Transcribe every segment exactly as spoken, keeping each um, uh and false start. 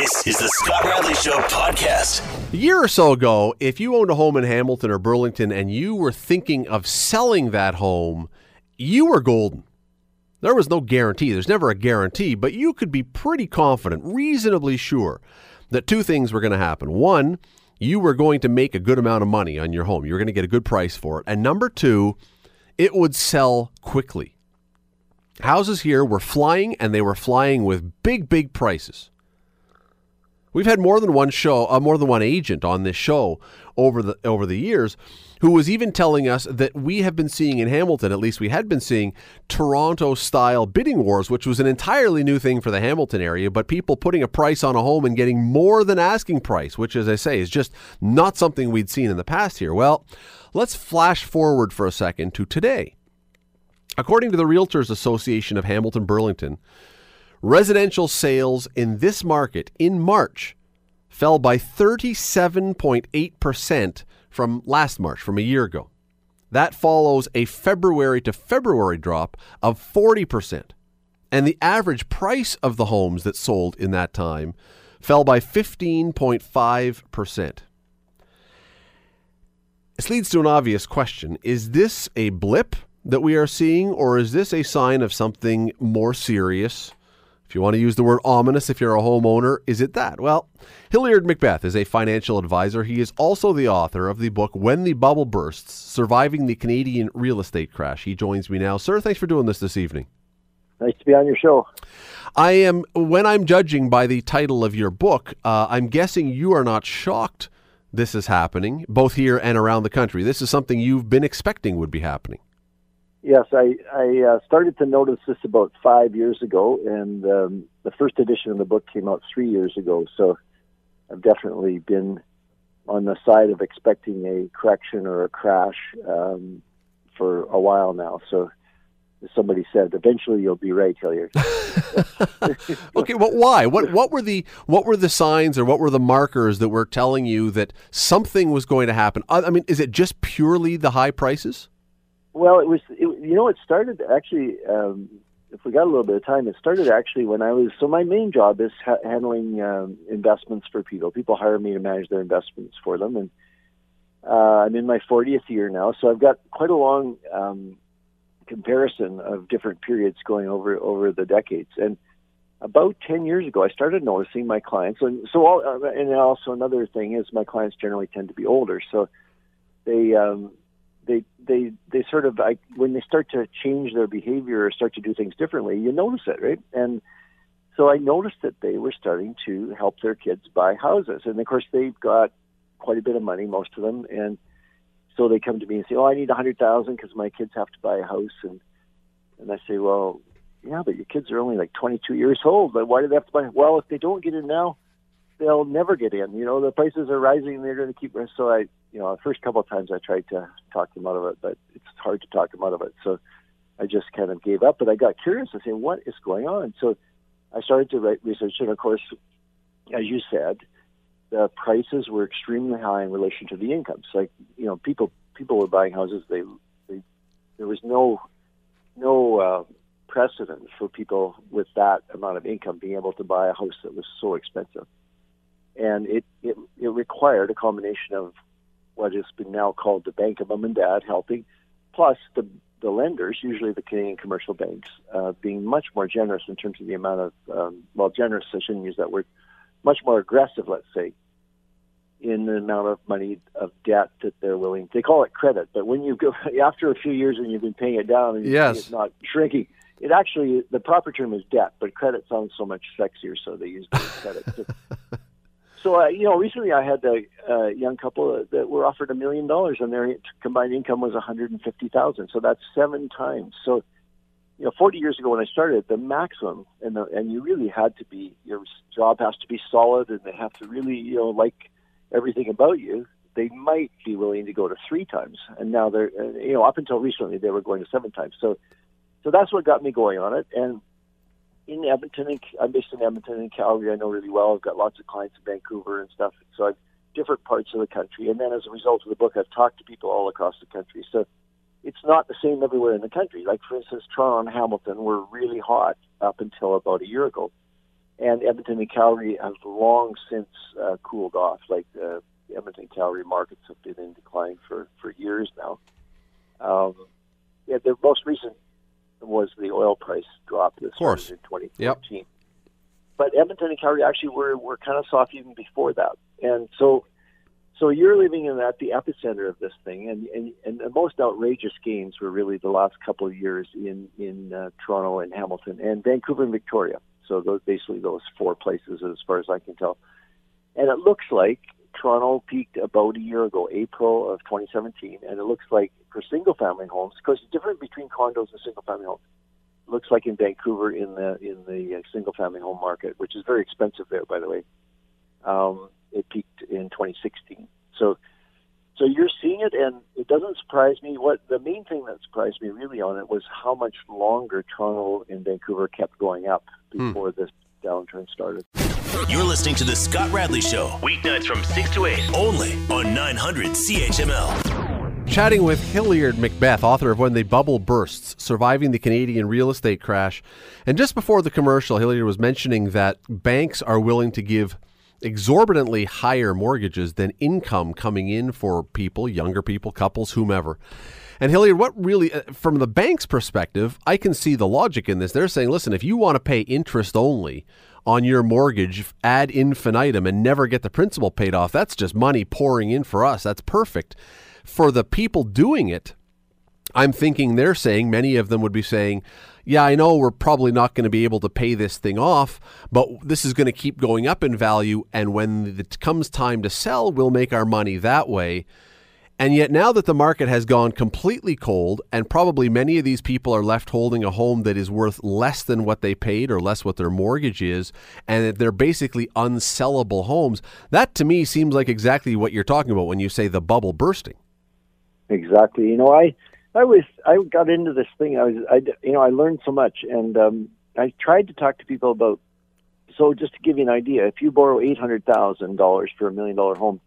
This is the Scott Bradley Show podcast. A year or so ago, if you owned a home in Hamilton or Burlington and you were thinking of selling that home, you were golden. There was no guarantee. There's never a guarantee, but you could be pretty confident, reasonably sure, that two things were going to happen. One, you were going to make a good amount of money on your home. You were going to get a good price for it. And number two, it would sell quickly. Houses here were flying, and they were flying with big, big prices. We've had more than one show, uh, more than one agent on this show over the over the years who was even telling us that we have been seeing in Hamilton, at least we had been seeing, Toronto-style bidding wars, which was an entirely new thing for the Hamilton area, but people putting a price on a home and getting more than asking price, which, as I say, is just not something we'd seen in the past here. Well, let's flash forward for a second to today. According to the Realtors Association of Hamilton-Burlington, residential sales in this market in March fell by thirty-seven point eight percent from last March, from a year ago. That follows a February to February drop of forty percent. And the average price of the homes that sold in that time fell by fifteen point five percent. This leads to an obvious question. Is this a blip that we are seeing, or is this a sign of something more serious? If you want to use the word ominous, if you're a homeowner, is it that? Well, Hilliard MacBeth is a financial advisor. He is also the author of the book, When the Bubble Bursts, Surviving the Canadian Real Estate Crash. He joins me now. Sir, thanks for doing this this evening. Nice to be on your show. I am, when I'm judging by the title of your book, uh, I'm guessing you are not shocked this is happening, both here and around the country. This is something you've been expecting would be happening. Yes, I, I uh, started to notice this about five years ago, and um, the first edition of the book came out three years ago, so I've definitely been on the side of expecting a correction or a crash um, for a while now. So as somebody said, eventually you'll be right, Hilliard. Okay, well, why? What what were the what were the signs or what were the markers that were telling you that something was going to happen? I mean, is it just purely the high prices? Well, it was, it, you know, it started actually, um, if we got a little bit of time, it started actually when I was, so my main job is ha- handling um, investments for people. People hire me to manage their investments for them. And uh, I'm in my fortieth year now, so I've got quite a long um, comparison of different periods going over over the decades. And about ten years ago, I started noticing my clients. And so, all, uh, and also another thing is my clients generally tend to be older. So they... Um, They, they they sort of, I, when they start to change their behavior or start to do things differently, you notice it, right? And so I noticed that they were starting to help their kids buy houses. And, of course, they've got quite a bit of money, most of them. And so they come to me and say, oh, I need one hundred thousand dollars because my kids have to buy a house. And and I say, well, yeah, but your kids are only like twenty-two years old. But why do they have to buy? Well, if they don't get in now, they'll never get in. You know, the prices are rising and they're going to keep. So I, you know, the first couple of times I tried to talk them out of it, but it's hard to talk them out of it. So I just kind of gave up, but I got curious. I said, what is going on? So I started to write research. And of course, as you said, the prices were extremely high in relation to the incomes. Like, you know, people, people were buying houses. They, they there was no, no, uh, precedent for people with that amount of income being able to buy a house that was so expensive. And it, it, it required a combination of what has been now called the Bank of Mom and Dad helping, plus the, the lenders, usually the Canadian commercial banks, uh, being much more generous in terms of the amount of, um, well, generous, I shouldn't use that word, much more aggressive, let's say, in the amount of money of debt that they're willing. They call it credit, but when you go, after a few years and you've been paying it down and yes. It's not shrinking, it actually, the proper term is debt, but credit sounds so much sexier, so they use the word credit. So, uh, you know, recently I had a uh, young couple that were offered a million dollars, and their combined income was one hundred fifty thousand dollars. So that's seven times. So, you know, forty years ago when I started, the maximum, and the, and you really had to be, your job has to be solid, and they have to really, you know, like everything about you. They might be willing to go to three times, and now they're, uh, you know, up until recently they were going to seven times. So, so that's what got me going on it, and. In Edmonton, I'm based in Edmonton and Calgary. I know really well. I've got lots of clients in Vancouver and stuff. So I've different parts of the country. And then as a result of the book, I've talked to people all across the country. So it's not the same everywhere in the country. Like, for instance, Toronto and Hamilton were really hot up until about a year ago. And Edmonton and Calgary have long since uh, cooled off. Like uh, the Edmonton and Calgary markets have been in decline for, for years now. Um, yeah, the most recent was the oil price drop this in twenty fourteen. Yep. But Edmonton and Calgary actually were, were kind of soft even before that. And so so you're living in at the epicenter of this thing, and, and, and the most outrageous games were really the last couple of years in, in uh, Toronto and Hamilton and Vancouver and Victoria. So those, basically those four places as far as I can tell. And it looks like Toronto peaked about a year ago, April of twenty seventeen, and it looks like for single-family homes, because it's different between condos and single-family homes, it looks like in Vancouver in the in the single-family home market, which is very expensive there, by the way, um, it peaked in twenty sixteen. So so you're seeing it, and it doesn't surprise me. What the main thing that surprised me really on it was how much longer Toronto and Vancouver kept going up before hmm. this downturn started. You're listening to The Scott Bradley Show, weeknights from six to eight, only on nine hundred C H M L. Chatting with Hilliard MacBeth, author of When the Bubble Bursts, Surviving the Canadian Real Estate Crash. And just before the commercial, Hilliard was mentioning that banks are willing to give exorbitantly higher mortgages than income coming in for people, younger people, couples, whomever. And Hilliard, what really, from the bank's perspective, I can see the logic in this. They're saying, listen, if you want to pay interest only on your mortgage ad infinitum and never get the principal paid off, that's just money pouring in for us. That's perfect. For the people doing it, I'm thinking they're saying, many of them would be saying, yeah, I know we're probably not going to be able to pay this thing off, but this is going to keep going up in value. And when it comes time to sell, we'll make our money that way. And yet now that the market has gone completely cold and probably many of these people are left holding a home that is worth less than what they paid or less what their mortgage is, and that they're basically unsellable homes, that to me seems like exactly what you're talking about when you say the bubble bursting. Exactly. You know, I... I was I got into this thing. I was I you know I learned so much, and um, I tried to talk to people about. So just to give you an idea, if you borrow eight hundred thousand dollars for a million dollar home,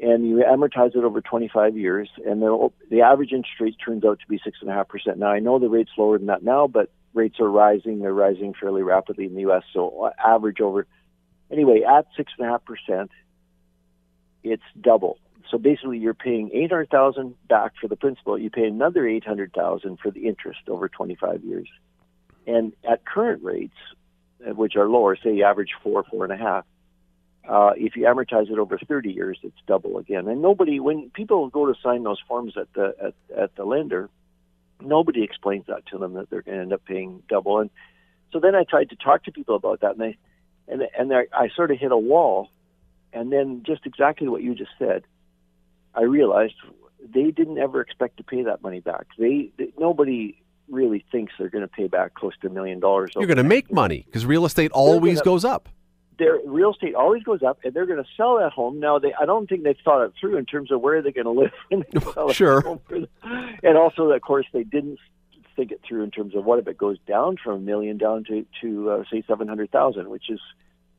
and you amortize it over twenty five years, and the the average interest rate turns out to be six and a half percent. Now I know the rate's lower than that now, but rates are rising. They're rising fairly rapidly in the U S So average over anyway at six and a half percent, it's double. So basically, you're paying eight hundred thousand back for the principal. You pay another eight hundred thousand for the interest over twenty-five years, and at current rates, which are lower, say you average four, four and a half. Uh, if you amortize it over thirty years, it's double again. And nobody, when people go to sign those forms at the at, at the lender, nobody explains that to them that they're going to end up paying double. And so then I tried to talk to people about that, and I and and I, I sort of hit a wall. And then just exactly what you just said. I realized they didn't ever expect to pay that money back. They, they nobody really thinks they're going to pay back close to a million dollars. You're going to make money because real estate always goes up. Their real estate always goes up, and they're going to sell that home. Now, they, I don't think they've thought it through in terms of where they're going to live. When they sell sure. Home for them. And also, of course, they didn't think it through in terms of what if it goes down from a million down to, to uh, say, seven hundred thousand, which is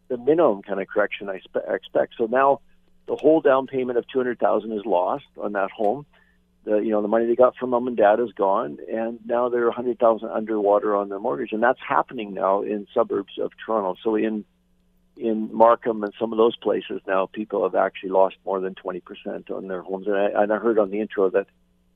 the minimum kind of correction I spe- expect. So now, the whole down payment of two hundred thousand dollars is lost on that home. The you know the money they got from mom and dad is gone, and now they're one hundred thousand dollars underwater on their mortgage, and that's happening now in suburbs of Toronto. So in in Markham and some of those places now, people have actually lost more than twenty percent on their homes. And I, and I heard on the intro that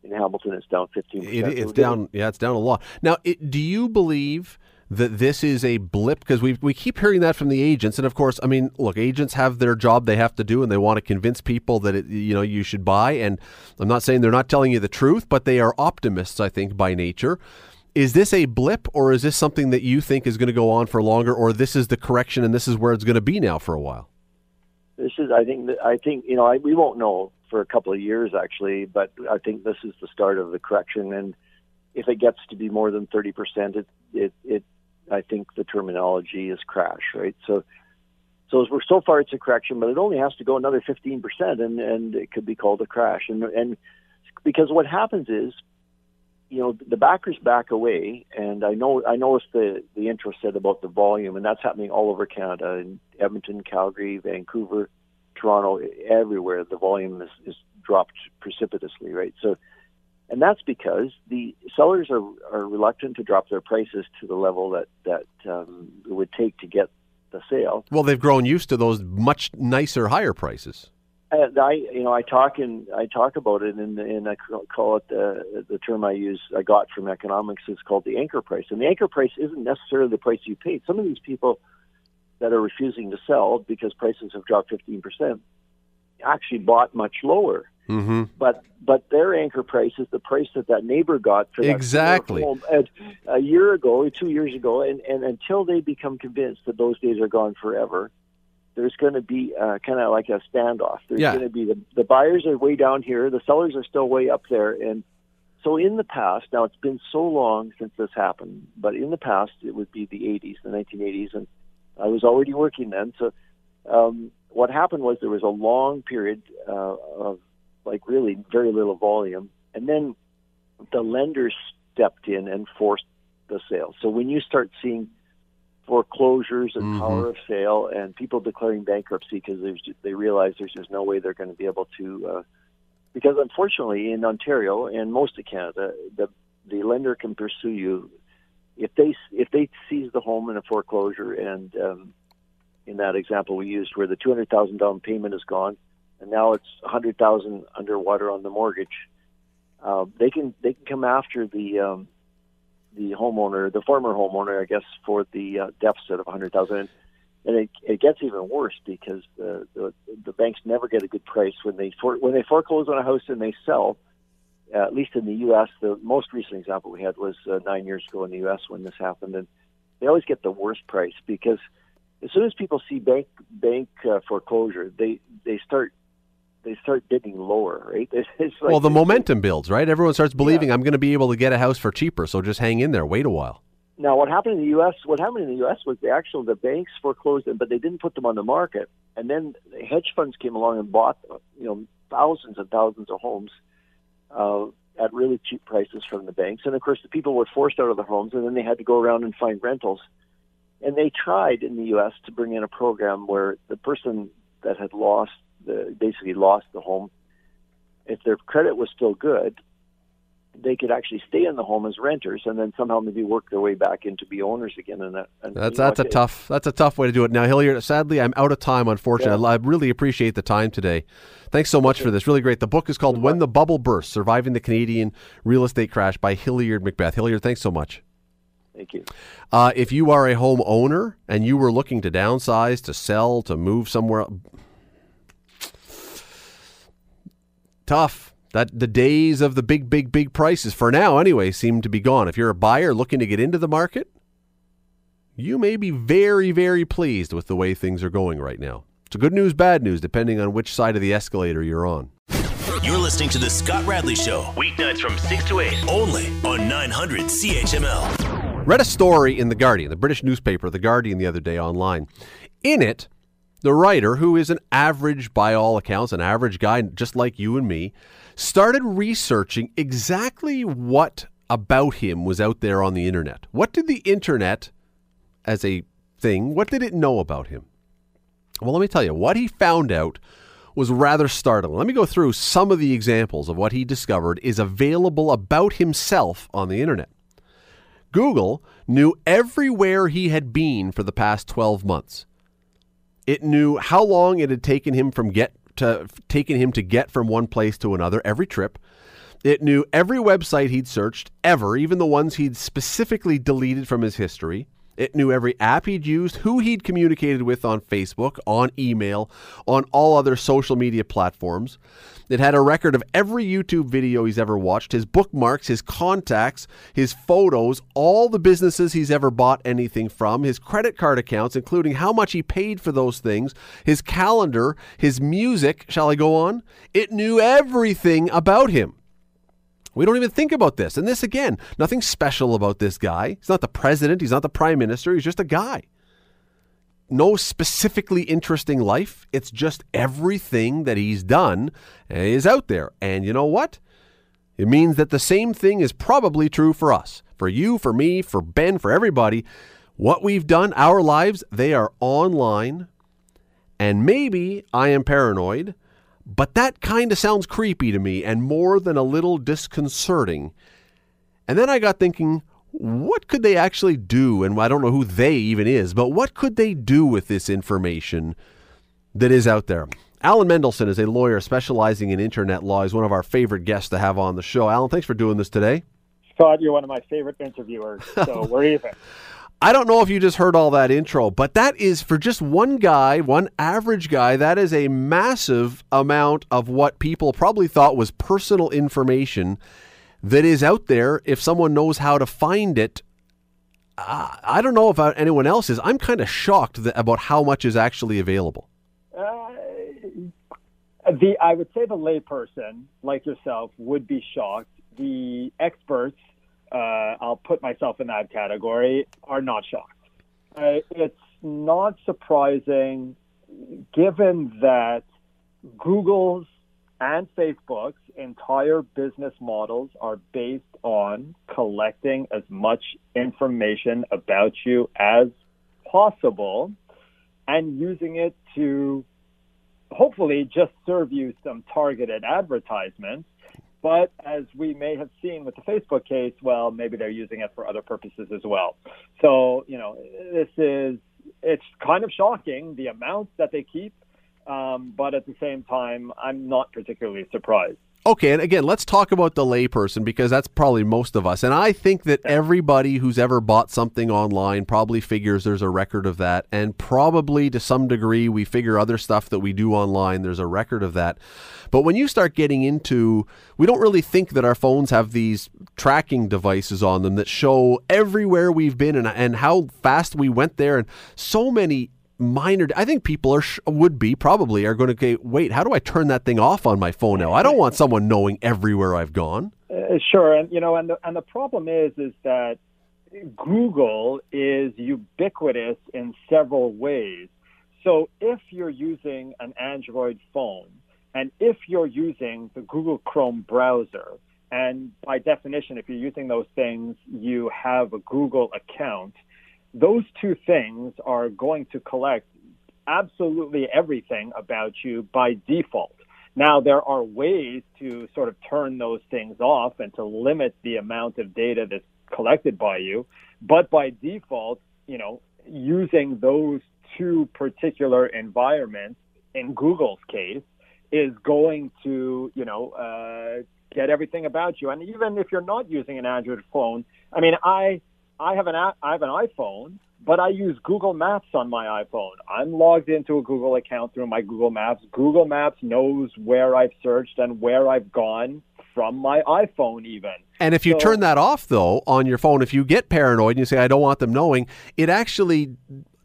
in Hamilton it's down fifteen percent. It, it's down, yeah, it's down a lot. Now, it, do you believe that this is a blip? Because we we keep hearing that from the agents. And of course, I mean, look, agents have their job they have to do, and they want to convince people that, it, you know, you should buy. And I'm not saying they're not telling you the truth, but they are optimists, I think, by nature. Is this a blip, or is this something that you think is going to go on for longer, or this is the correction and this is where it's going to be now for a while? This is, I think, I think you know, I, we won't know for a couple of years, actually, but I think this is the start of the correction. And if it gets to be more than thirty percent, it, it, it I think the terminology is crash, right? So, so we're so far it's a correction, but it only has to go another fifteen percent, and, and it could be called a crash. And and because what happens is, you know, the backers back away, and I know I noticed the the intro said about the volume, and that's happening all over Canada, in Edmonton, Calgary, Vancouver, Toronto, everywhere. The volume is, is dropped precipitously, right? So. And that's because the sellers are, are reluctant to drop their prices to the level that, that um, it would take to get the sale. Well, they've grown used to those much nicer, higher prices. And I, you know, I talk in, I talk about it, and and I call it uh, the term I use. I got from economics is called the anchor price, and the anchor price isn't necessarily the price you paid. Some of these people that are refusing to sell because prices have dropped fifteen percent actually bought much lower. Mm-hmm. But but their anchor price is the price that that neighbor got for that exactly home at, a year ago, two years ago, and, and until they become convinced that those days are gone forever, there's going to be uh, kind of like a standoff. There's yeah. going to be the, the buyers are way down here, the sellers are still way up there, and so in the past, now it's been so long since this happened, but in the past it would be the eighties, the nineteen eighties, and I was already working then. So um, what happened was there was a long period uh, of like really very little volume, and then the lenders stepped in and forced the sale. So when you start seeing foreclosures and mm-hmm. power of sale and people declaring bankruptcy because they realize there's just no way they're going to be able to, uh, because unfortunately in Ontario and most of Canada, the the lender can pursue you if they if they seize the home in a foreclosure, and um, in that example we used where the two hundred thousand dollars payment is gone. And now it's one hundred thousand dollars underwater on the mortgage. Uh, they can they can come after the um, the homeowner, the former homeowner, I guess, for the uh, deficit of one hundred thousand dollars. And it it gets even worse because the, the the banks never get a good price when they for, when they foreclose on a house and they sell. Uh, at least in the U S, the most recent example we had was uh, nine years ago in the U S when this happened, and they always get the worst price because as soon as people see bank bank uh, foreclosure, they they start. They start bidding lower, right? It's like, well, the momentum builds, right? Everyone starts believing yeah. I'm going to be able to get a house for cheaper, so just hang in there, wait a while. Now, what happened in the U S? What happened in the U S was the actual the banks foreclosed them, but they didn't put them on the market, and then the hedge funds came along and bought, you know, thousands and thousands of homes uh, at really cheap prices from the banks, and of course, the people were forced out of their homes, and then they had to go around and find rentals, and they tried in the U S to bring in a program where the person that had lost. The, basically lost the home, if their credit was still good, they could actually stay in the home as renters and then somehow maybe work their way back in to be owners again. And, that, and that's that's a tough that's a tough way to do it. Now, Hilliard, sadly, I'm out of time, unfortunately. Yeah. I really appreciate the time today. Thanks so much okay. for this. Really great. The book is called When the Bubble Bursts, Surviving the Canadian Real Estate Crash by Hilliard MacBeth. Hilliard, thanks so much. Thank you. Uh, if you are a home owner and you were looking to downsize, to sell, to move somewhere else, tough. That the days of the big, big, big prices for now anyway seem to be gone. If you're a buyer looking to get into the market, you may be very, very pleased with the way things are going right now. It's good news, bad news, depending on which side of the escalator you're on. You're listening to The Scott Bradley Show, weeknights from six to eight, only on nine hundred C H M L. Read a story in The Guardian, the British newspaper, The Guardian, the other day online. In it, the writer, who is an average, by all accounts, an average guy just like you and me, started researching exactly what about him was out there on the internet. What did the internet, as a thing, what did it know about him? Well, let me tell you, what he found out was rather startling. Let me go through some of the examples of what he discovered is available about himself on the internet. Google knew everywhere he had been for the past twelve months. It knew how long it had taken him from get to taken him to get from one place to another every trip. It knew every website he'd searched ever, even the ones he'd specifically deleted from his history. It knew every app he'd used, who he'd communicated with on Facebook, on email, on all other social media platforms. It had a record of every YouTube video he's ever watched, his bookmarks, his contacts, his photos, all the businesses he's ever bought anything from, his credit card accounts, including how much he paid for those things, his calendar, his music. Shall I go on? It knew everything about him. We don't even think about this. And this, again, nothing special about this guy. He's not the president. He's not the prime minister. He's just a guy. No specifically interesting life. It's just everything that he's done is out there. And you know what? It means that the same thing is probably true for us, for you, for me, for Ben, for everybody. What we've done, our lives, they are online. And maybe I am paranoid, but that kind of sounds creepy to me and more than a little disconcerting. And then I got thinking, what could they actually do? And I don't know who they even is, but what could they do with this information that is out there? Allen Mendelsohn is a lawyer specializing in internet law. He's one of our favorite guests to have on the show. Allen, thanks for doing this today. Scott, you're one of my favorite interviewers, so we're even. I don't know if you just heard all that intro, but that is for just one guy, one average guy, that is a massive amount of what people probably thought was personal information that is out there if someone knows how to find it. Uh, I don't know if anyone else is. I'm kind of shocked that, about how much is actually available. Uh, the I would say the layperson, like yourself, would be shocked. The experts, Uh, I'll put myself in that category, are not shocked. Uh, it's not surprising given that Google's and Facebook's entire business models are based on collecting as much information about you as possible and using it to hopefully just serve you some targeted advertisements. But as we may have seen with the Facebook case, well, maybe they're using it for other purposes as well. So, you know, this is, it's kind of shocking, the amount that they keep. Um, but at the same time, I'm not particularly surprised. Okay, and again, let's talk about the layperson, because that's probably most of us. And I think that everybody who's ever bought something online probably figures there's a record of that. And probably to some degree, we figure other stuff that we do online, there's a record of that. But when you start getting into, we don't really think that our phones have these tracking devices on them that show everywhere we've been and, and how fast we went there. And so many minor, I think people are would be probably are going to go, wait, how do I turn that thing off on my phone now? I don't want someone knowing everywhere I've gone. Uh, sure, and you know, and the, and the problem is, is that Google is ubiquitous in several ways. So if you're using an Android phone, and if you're using the Google Chrome browser, and by definition, if you're using those things, you have a Google account. Those two things are going to collect absolutely everything about you by default. Now, there are ways to sort of turn those things off and to limit the amount of data that's collected by you. But by default, you know, using those two particular environments, in Google's case, is going to, you know, uh, get everything about you. And even if you're not using an Android phone, I mean, I... I have an I have an iPhone, but I use Google Maps on my iPhone. I'm logged into a Google account through my Google Maps. Google Maps knows where I've searched and where I've gone from my iPhone even. And if you so, turn that off, though, on your phone, if you get paranoid and you say, I don't want them knowing, it actually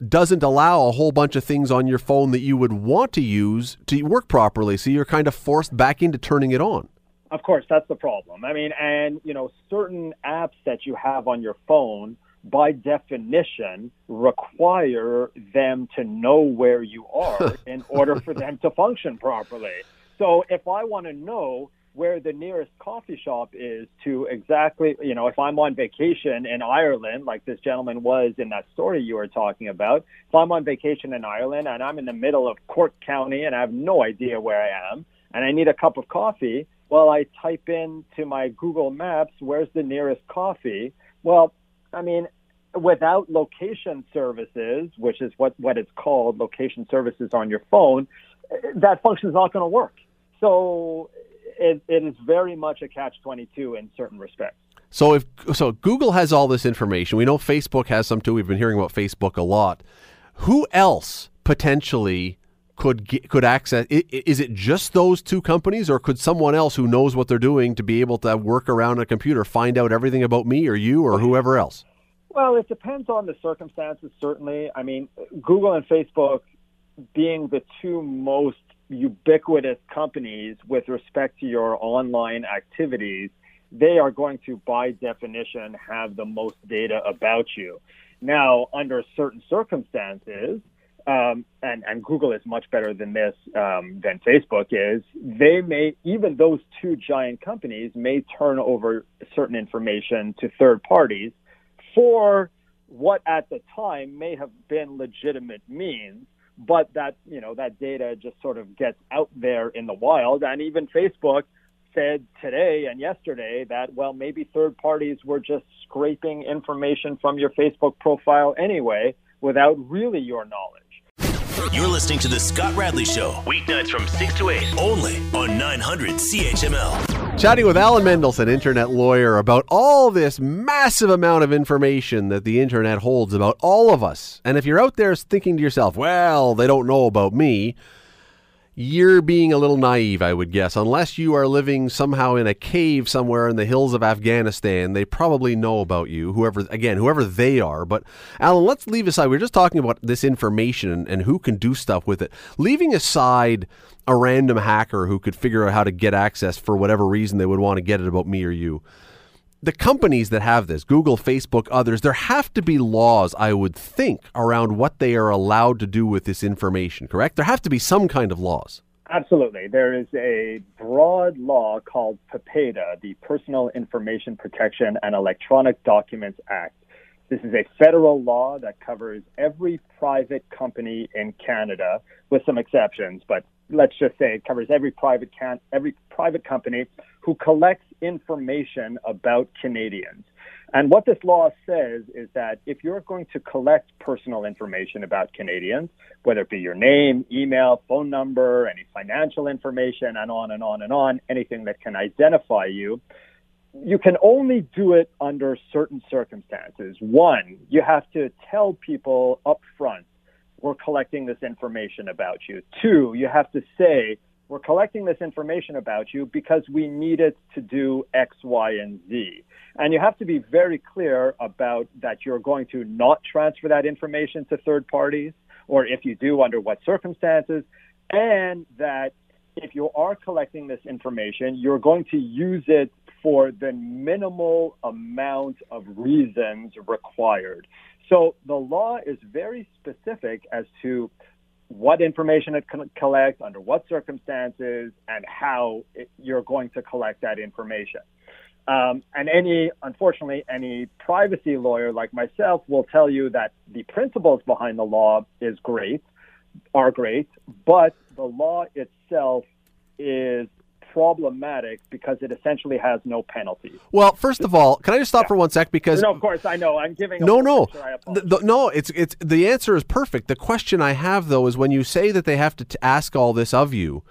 doesn't allow a whole bunch of things on your phone that you would want to use to work properly. So you're kind of forced back into turning it on. Of course, that's the problem. I mean, and, you know, certain apps that you have on your phone, by definition, require them to know where you are in order for them to function properly. So if I want to know where the nearest coffee shop is to exactly, you know, if I'm on vacation in Ireland, like this gentleman was in that story you were talking about, if I'm on vacation in Ireland and I'm in the middle of Cork County and I have no idea where I am and I need a cup of coffee, well, I type in to my Google Maps, where's the nearest coffee? Well, I mean, without location services, which is what, what it's called, location services on your phone, that function is not going to work. So it, it is very much a catch twenty-two in certain respects. So if so, Google has all this information. We know Facebook has some too. We've been hearing about Facebook a lot. Who else potentially could get, could access? Is it just those two companies, or could someone else who knows what they're doing to be able to work around a computer find out everything about me or you or whoever else? Well, it depends on the circumstances, certainly. I mean, Google and Facebook being the two most ubiquitous companies with respect to your online activities, they are going to, by definition, have the most data about you. Now, under certain circumstances, Um, and, and Google is much better than this, um, than Facebook is, they may, even those two giant companies may turn over certain information to third parties for what at the time may have been legitimate means, but that, you know, that data just sort of gets out there in the wild. And even Facebook said today and yesterday that, well, maybe third parties were just scraping information from your Facebook profile anyway without really your knowledge. You're listening to The Scott Bradley Show, weeknights from six to eight, only on nine hundred C H M L. Chatting with Allen Mendelsohn, internet lawyer, about all this massive amount of information that the internet holds about all of us. And if you're out there thinking to yourself, well, they don't know about me, you're being a little naive, I would guess. Unless you are living somehow in a cave somewhere in the hills of Afghanistan, they probably know about you, whoever, again, whoever they are. But, Alan, let's leave aside. We were just talking about this information and, and who can do stuff with it. Leaving aside a random hacker who could figure out how to get access for whatever reason they would want to get it about me or you, the companies that have this, Google, Facebook, others, there have to be laws, I would think, around what they are allowed to do with this information, correct? There have to be some kind of laws. Absolutely. There is a broad law called PIPEDA, the Personal Information Protection and Electronic Documents Act. This is a federal law that covers every private company in Canada, with some exceptions, but let's just say it covers every private can- every private company who collects information about Canadians. And what this law says is that if you're going to collect personal information about Canadians, whether it be your name, email, phone number, any financial information, and on and on and on, anything that can identify you, you can only do it under certain circumstances. One, you have to tell people up front, we're collecting this information about you. Two, you have to say, we're collecting this information about you because we need it to do X, Y, and Z. And you have to be very clear about that you're going to not transfer that information to third parties, or if you do, under what circumstances, and that if you are collecting this information, you're going to use it for the minimal amount of reasons required. So the law is very specific as to what information it can collect, under what circumstances, and how it, you're going to collect that information. Um, and any, unfortunately, any privacy lawyer like myself will tell you that the principles behind the law is great, are great, but the law itself is problematic because it essentially has no penalty. Well, first of all, can I just stop yeah. for one sec? Because no, of course, I know I'm giving. A no, no, the, the, no. It's it's the answer is perfect. The question I have though is when you say that they have to t- ask all this of you.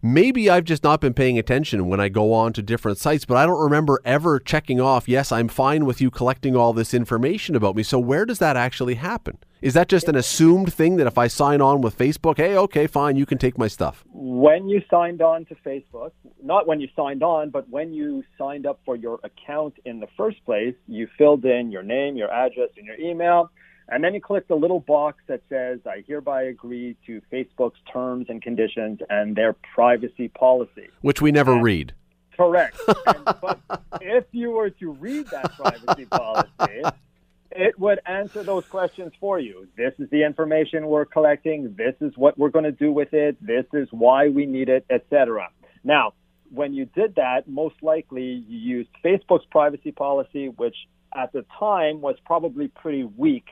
Maybe I've just not been paying attention when I go on to different sites, but I don't remember ever checking off, yes, I'm fine with you collecting all this information about me. So where does that actually happen? Is that just an assumed thing that if I sign on with Facebook, hey, okay, fine, you can take my stuff? When you signed on to Facebook, not when you signed on, but when you signed up for your account in the first place, you filled in your name, your address, and your email. And then you click the little box that says, I hereby agree to Facebook's terms and conditions and their privacy policy. Which we never and, read. Correct. and, but if you were to read that privacy policy, it would answer those questions for you. This is the information we're collecting. This is what we're going to do with it. This is why we need it, et cetera. Now, when you did that, most likely you used Facebook's privacy policy, which at the time was probably pretty weak,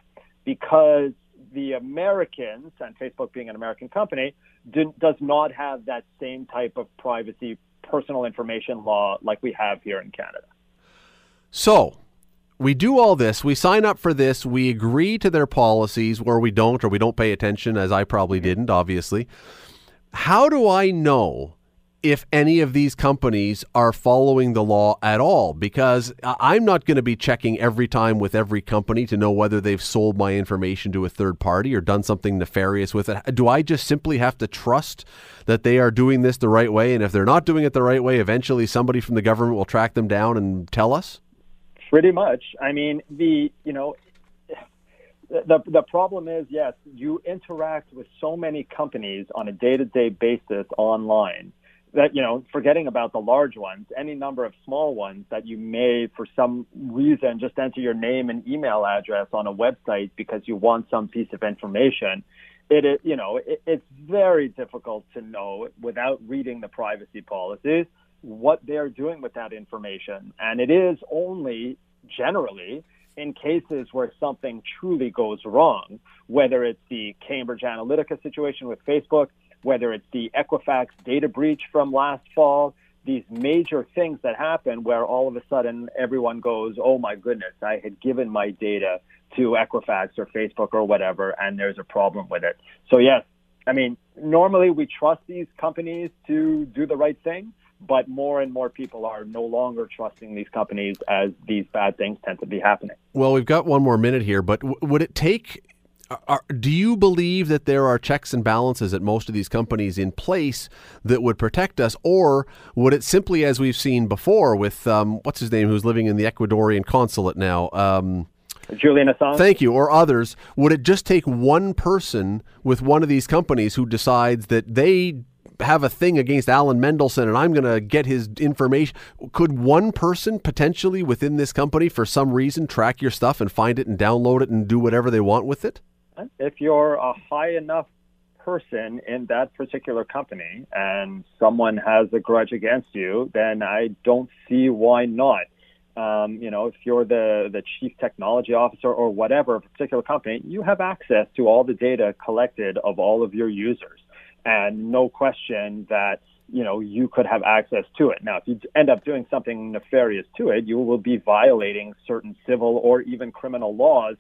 because the Americans, and Facebook being an American company, do, does not have that same type of privacy, personal information law like we have here in Canada. So we do all this. We sign up for this. We agree to their policies, where we don't, or we don't pay attention, as I probably didn't, obviously. How do I know if any of these companies are following the law at all? Because I'm not going to be checking every time with every company to know whether they've sold my information to a third party or done something nefarious with it. Do I just simply have to trust that they are doing this the right way? And if they're not doing it the right way, eventually somebody from the government will track them down and tell us? Pretty much. I mean, the, you know, The the problem is, yes, you interact with so many companies on a day-to-day basis online that, you know, forgetting about the large ones, any number of small ones that you may, for some reason, just enter your name and email address on a website because you want some piece of information, it is, you know, it, it's very difficult to know without reading the privacy policies what they're doing with that information. And it is only generally in cases where something truly goes wrong, whether it's the Cambridge Analytica situation with Facebook, whether it's the Equifax data breach from last fall, these major things that happen where all of a sudden everyone goes, oh my goodness, I had given my data to Equifax or Facebook or whatever, and there's a problem with it. So yes, I mean, normally we trust these companies to do the right thing, but more and more people are no longer trusting these companies as these bad things tend to be happening. Well, we've got one more minute here, but w- would it take... Are, do you believe that there are checks and balances at most of these companies in place that would protect us? Or would it simply, as we've seen before with, um, what's his name, who's living in the Ecuadorian consulate now? Um, Julian Assange. Thank you. Or others. Would it just take one person with one of these companies who decides that they have a thing against Allen Mendelsohn and I'm going to get his information? Could one person potentially within this company for some reason track your stuff and find it and download it and do whatever they want with it? If you're a high enough person in that particular company and someone has a grudge against you, then I don't see why not. Um, you know, if you're the, the chief technology officer or whatever, a particular company, you have access to all the data collected of all of your users. And no question that, you know, you could have access to it. Now, if you end up doing something nefarious to it, you will be violating certain civil or even criminal laws.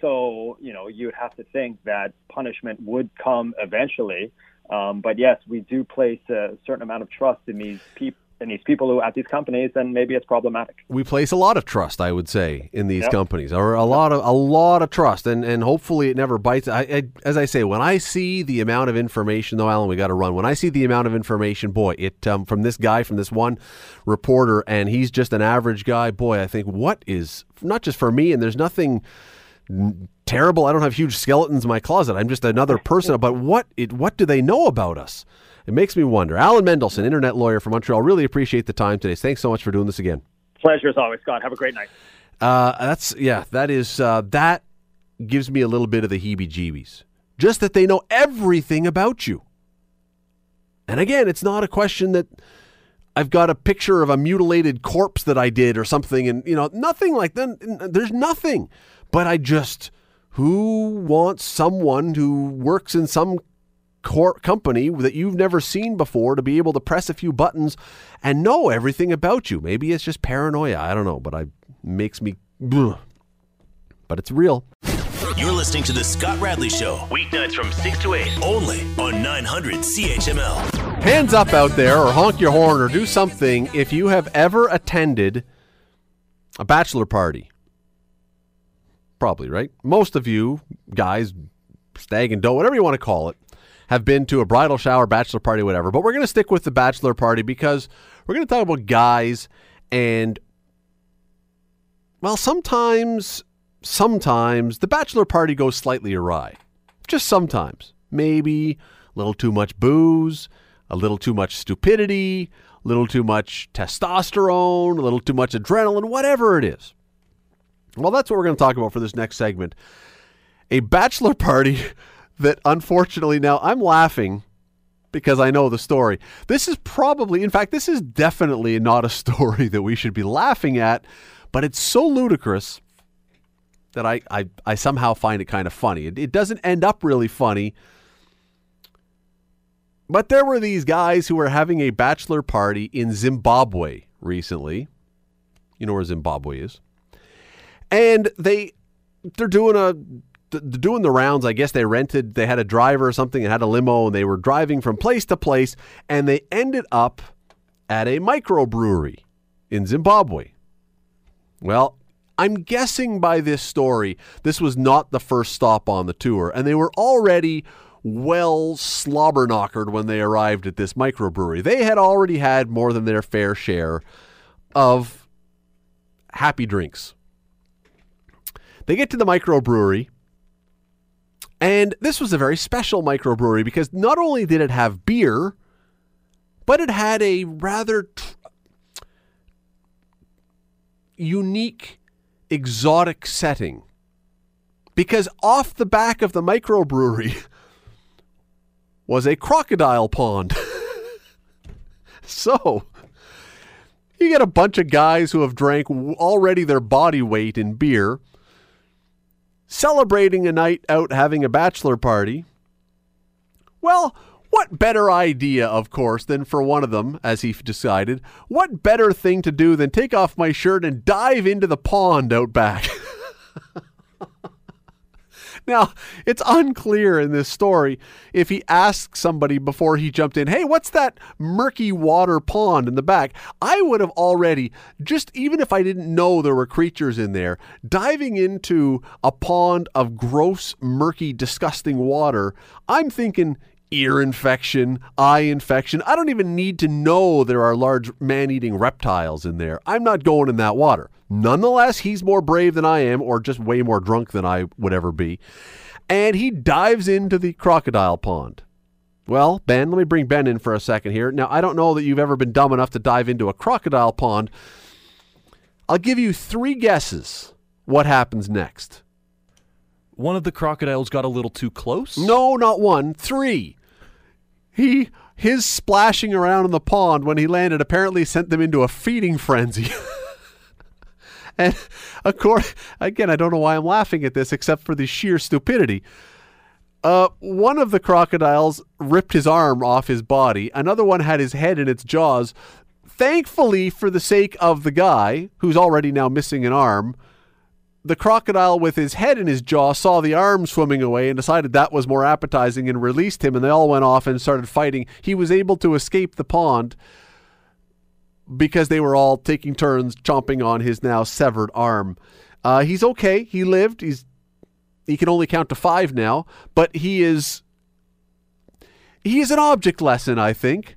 So, you know, you would have to think that punishment would come eventually. Um, but yes, we do place a certain amount of trust in these people. And these people who are at these companies, then maybe it's problematic. We place a lot of trust, I would say, in these yep. companies, or a lot of a lot of trust, and and hopefully it never bites. I, I, as I say, when I see the amount of information, though, Alan, we got to run. When I see the amount of information, boy, it um, from this guy, from this one reporter, and he's just an average guy. Boy, I think what is not just for me, and there's nothing terrible. I don't have huge skeletons in my closet. I'm just another person. But what it what do they know about us? It makes me wonder. Allen Mendelsohn, internet lawyer from Montreal, really appreciate the time today. Thanks so much for doing this again. Pleasure as always, Scott. Have a great night. Uh, that's yeah. That is uh, that gives me a little bit of the heebie-jeebies. Just that they know everything about you. And again, it's not a question that I've got a picture of a mutilated corpse that I did or something, and you know nothing like that. There's nothing. But I just who wants someone who works in some Corp company that you've never seen before to be able to press a few buttons and know everything about you? Maybe it's just paranoia. I don't know, but it makes me... Bleh. But it's real. You're listening to The Scott Bradley Show. Weeknights from six to eight. Only on nine hundred C H M L. Hands up out there, or honk your horn, or do something if you have ever attended a bachelor party. Probably, right? Most of you guys, stag and doe, whatever you want to call it, have been to a bridal shower, bachelor party, whatever. But we're going to stick with the bachelor party because we're going to talk about guys and, well, sometimes, sometimes the bachelor party goes slightly awry. Just sometimes. Maybe a little too much booze, a little too much stupidity, a little too much testosterone, a little too much adrenaline, whatever it is. Well, that's what we're going to talk about for this next segment. A bachelor party... that unfortunately now I'm laughing because I know the story. This is probably, in fact, this is definitely not a story that we should be laughing at, but it's so ludicrous that I, I, I somehow find it kind of funny. It, it doesn't end up really funny, but there were these guys who were having a bachelor party in Zimbabwe recently. You know where Zimbabwe is. And they, they're doing a... doing the rounds, I guess they rented, they had a driver or something and had a limo and they were driving from place to place and they ended up at a microbrewery in Zimbabwe. Well, I'm guessing by this story, this was not the first stop on the tour and they were already well slobber-knockered when they arrived at this microbrewery. They had already had more than their fair share of happy drinks. They get to the microbrewery. And this was a very special microbrewery because not only did it have beer, but it had a rather tr- unique, exotic setting. Because off the back of the microbrewery was a crocodile pond. So, you get a bunch of guys who have drank already their body weight in beer, celebrating a night out having a bachelor party. Well, What better idea, of course, than for one of them, as he decided, what better thing to do than take off my shirt and dive into the pond out back? Now, it's unclear in this story if he asked somebody before he jumped in, hey, what's that murky water pond in the back? I would have already, just even if I didn't know there were creatures in there, diving into a pond of gross, murky, disgusting water, I'm thinking ear infection, eye infection. I don't even need to know there are large man-eating reptiles in there. I'm not going in that water. Nonetheless, he's more brave than I am, or just way more drunk than I would ever be. And he dives into the crocodile pond. Well, Ben, let me bring Ben in for a second here. Now, I don't know that you've ever been dumb enough to dive into a crocodile pond. I'll give you three guesses what happens next. One of the crocodiles got a little too close? No, not one. Three. He, his splashing around in the pond when he landed apparently sent them into a feeding frenzy. And, of course, again, I don't know why I'm laughing at this except for the sheer stupidity. Uh, one of the crocodiles ripped his arm off his body. Another one had his head in its jaws. Thankfully, for the sake of the guy, who's already now missing an arm, the crocodile with his head in his jaw saw the arm swimming away and decided that was more appetizing and released him, and they all went off and started fighting. He was able to escape the pond because they were all taking turns chomping on his now severed arm. Uh, he's okay. He lived. He's he can only count to five now, but he is he is an object lesson, I think,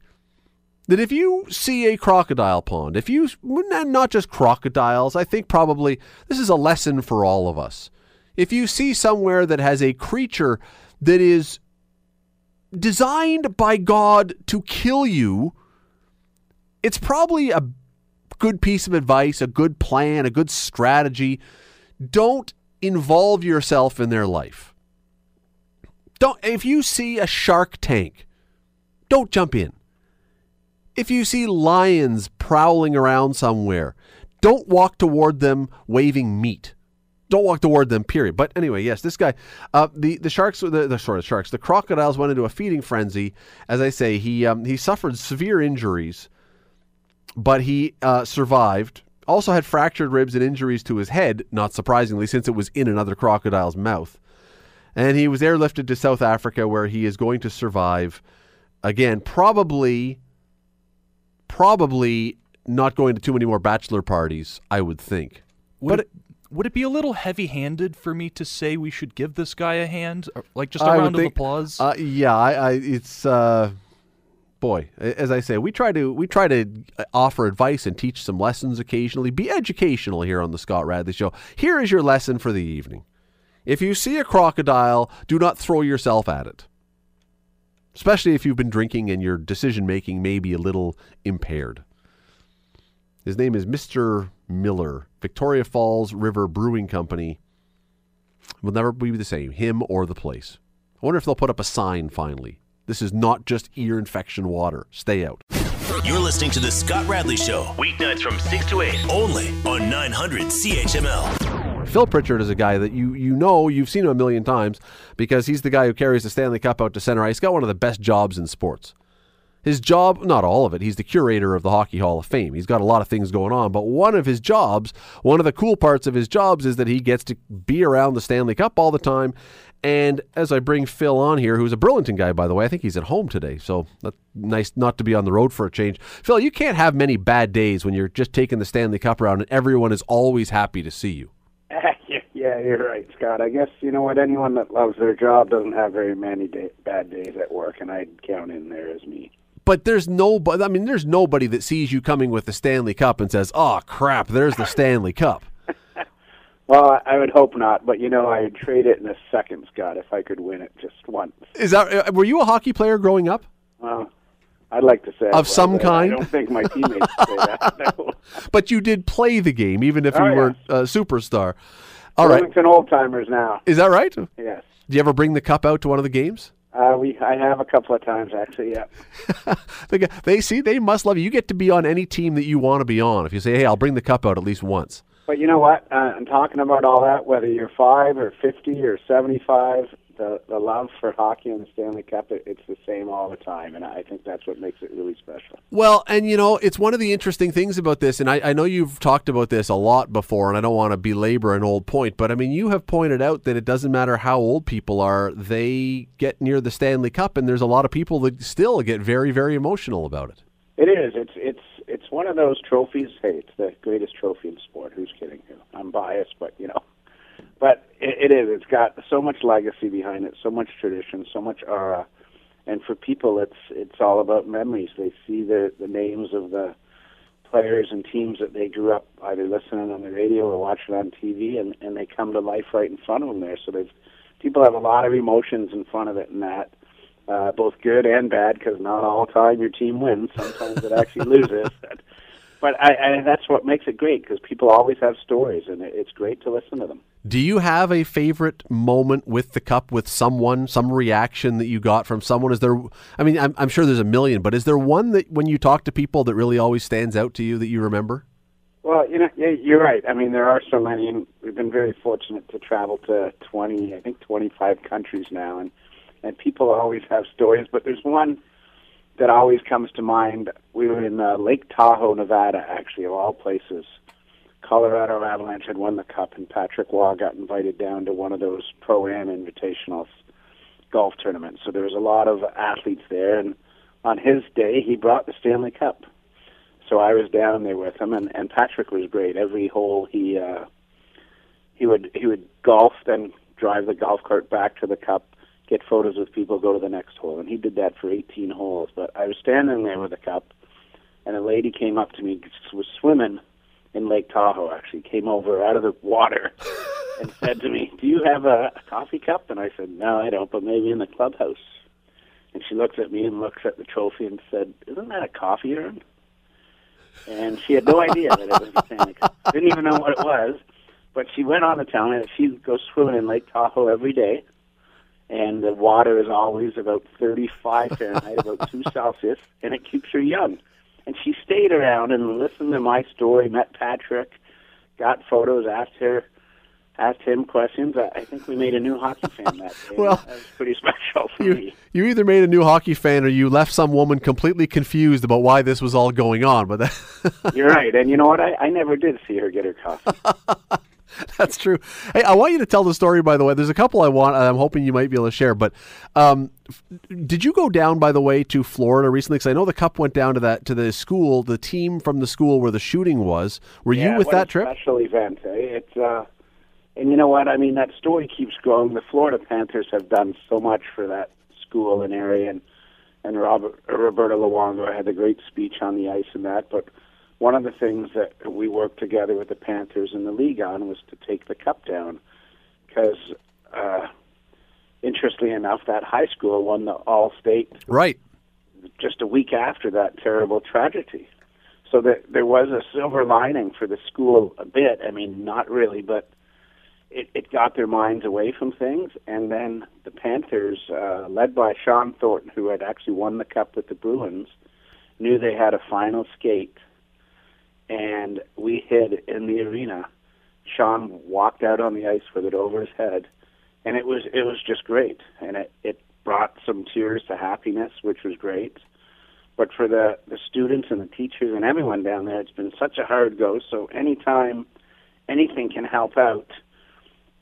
that if you see a crocodile pond, if you not just crocodiles, I think probably this is a lesson for all of us. If you see somewhere that has a creature that is designed by God to kill you, it's probably a good piece of advice, a good plan, a good strategy. Don't involve yourself in their life. Don't, if you see a shark tank, don't jump in. If you see lions prowling around somewhere, don't walk toward them waving meat. Don't walk toward them, period. But anyway, yes, this guy, uh, the the sharks, the, the sorry, the sharks, the crocodiles went into a feeding frenzy. As I say, he um, he suffered severe injuries. But he uh, survived, also had fractured ribs and injuries to his head, not surprisingly, since it was in another crocodile's mouth. And he was airlifted to South Africa, where he is going to survive, again, probably, probably not going to too many more bachelor parties, I would think. Would, but it, would it be a little heavy-handed for me to say we should give this guy a hand? Like, just a I round of think, applause? Uh, yeah, I, I, it's... Uh, Boy, as I say, we try to we try to offer advice and teach some lessons occasionally. Be educational here on the Scott Radley Show. Here is your lesson for the evening. If you see a crocodile, do not throw yourself at it. Especially if you've been drinking and your decision-making may be a little impaired. His name is Mister Miller, Victoria Falls River Brewing Company. Will never be the same, him or the place. I wonder if they'll put up a sign finally. This is not just ear infection water. Stay out. You're listening to The Scott Radley Show. Weeknights from six to eight. Only on nine hundred C H M L. Phil Pritchard is a guy that you you know, you've seen him a million times because he's the guy who carries the Stanley Cup out to center ice. He's got one of the best jobs in sports. His job, not all of it, he's the curator of the Hockey Hall of Fame. He's got a lot of things going on, but one of his jobs, one of the cool parts of his jobs is that he gets to be around the Stanley Cup all the time. And as I bring Phil on here, who's a Burlington guy, by the way, I think he's at home today, so that's nice not to be on the road for a change. Phil, you can't have many bad days when you're just taking the Stanley Cup around and everyone is always happy to see you. Yeah, you're right, Scott. I guess, you know what, anyone that loves their job doesn't have very many day- bad days at work, and I'd count in there as me. But there's nobody, I mean, there's nobody that sees you coming with the Stanley Cup and says, oh, crap, there's the Stanley Cup. Well, I would hope not, but, you know, I would trade it in a second, Scott, if I could win it just once. Is that? Were you a hockey player growing up? Well, I'd like to say. Of well, some kind? I don't think my teammates say that. No. But you did play the game, even if oh, you yeah. weren't a superstar. All right. Burlington old-timers now. Is that right? Yes. Do you ever bring the cup out to one of the games? Uh, we, I have a couple of times, actually, yeah. they, they see, they must love you. You get to be on any team that you want to be on if you say, hey, I'll bring the cup out at least once. But you know what? Uh, I'm talking about all that, whether you're five or fifty or seventy-five, the, the love for hockey and the Stanley Cup, it, it's the same all the time, and I think that's what makes it really special. Well, and you know, it's one of the interesting things about this, and I, I know you've talked about this a lot before, and I don't want to belabor an old point, but I mean, you have pointed out that it doesn't matter how old people are, they get near the Stanley Cup, and there's a lot of people that still get very, very emotional about it. It is. It's it's it's one of those trophies. Hey, it's the greatest trophy in sport. Who's kidding? I'm biased, but you know. But it, it is. It's got so much legacy behind it, so much tradition, so much aura, and for people, it's it's all about memories. They see the the names of the players and teams that they grew up either listening on the radio or watching on T V, and, and they come to life right in front of them there. So they've people have a lot of emotions in front of it, and that. Uh, both good and bad, because not all time your team wins. Sometimes it actually loses. But I, I, that's what makes it great, because people always have stories, and it, it's great to listen to them. Do you have a favorite moment with the Cup with someone, some reaction that you got from someone? Is there? I mean, I'm, I'm sure there's a million, but is there one that when you talk to people that really always stands out to you that you remember? Well, you know, yeah, you're right. I mean, there are so many, and we've been very fortunate to travel to twenty, I think twenty-five countries now, and And people always have stories, but there's one that always comes to mind. We were in uh, Lake Tahoe, Nevada, actually, of all places. Colorado Avalanche had won the Cup, and Patrick Waugh got invited down to one of those pro-am invitational golf tournaments. So there was a lot of athletes there, and on his day, he brought the Stanley Cup. So I was down there with him, and, and Patrick was great. Every hole he uh, he would he would golf, then drive the golf cart back to the Cup, get photos with people, go to the next hole. And he did that for eighteen holes. But I was standing there with a cup, and a lady came up to me, was swimming in Lake Tahoe, actually, came over out of the water and said to me, "Do you have a, a coffee cup?" And I said, "No, I don't, but maybe in the clubhouse." And she looks at me and looks at the trophy and said, "Isn't that a coffee urn?" And she had no idea that it was a Stanley Cup. Didn't even know what it was. But she went on to tell me that she goes swimming in Lake Tahoe every day, and the water is always about thirty-five Fahrenheit, about two Celsius, and it keeps her young. And she stayed around and listened to my story, met Patrick, got photos, asked her, asked him questions. I think we made a new hockey fan that day. Well, that was pretty special for you, me. You either made a new hockey fan or you left some woman completely confused about why this was all going on. But that You're right, and you know what? I, I never did see her get her coffee. That's true. Hey, I want you to tell the story, by the way. There's a couple I want, I'm hoping you might be able to share, but um, f- did you go down, by the way, to Florida recently? Because I know the Cup went down to that to the school, the team from the school where the shooting was. Were yeah, you with that trip? Yeah, what a special event. Eh? It's, uh, and you know what? I mean, that story keeps growing. The Florida Panthers have done so much for that school and area, and, and Robert, Roberta Luongo had a great speech on the ice and that, but one of the things that we worked together with the Panthers and the league on was to take the cup down because, uh, interestingly enough, that high school won the all-state right just a week after that terrible tragedy. So that there was a silver lining for the school a bit. I mean, not really, but it, it got their minds away from things. And then the Panthers, uh, led by Sean Thornton, who had actually won the cup with the Bruins, knew they had a final skate. And we hid in the arena. Sean walked out on the ice with it over his head, and it was it was just great. And it, it brought some tears to happiness, which was great. But for the, the students and the teachers and everyone down there, it's been such a hard go. So anytime anything can help out,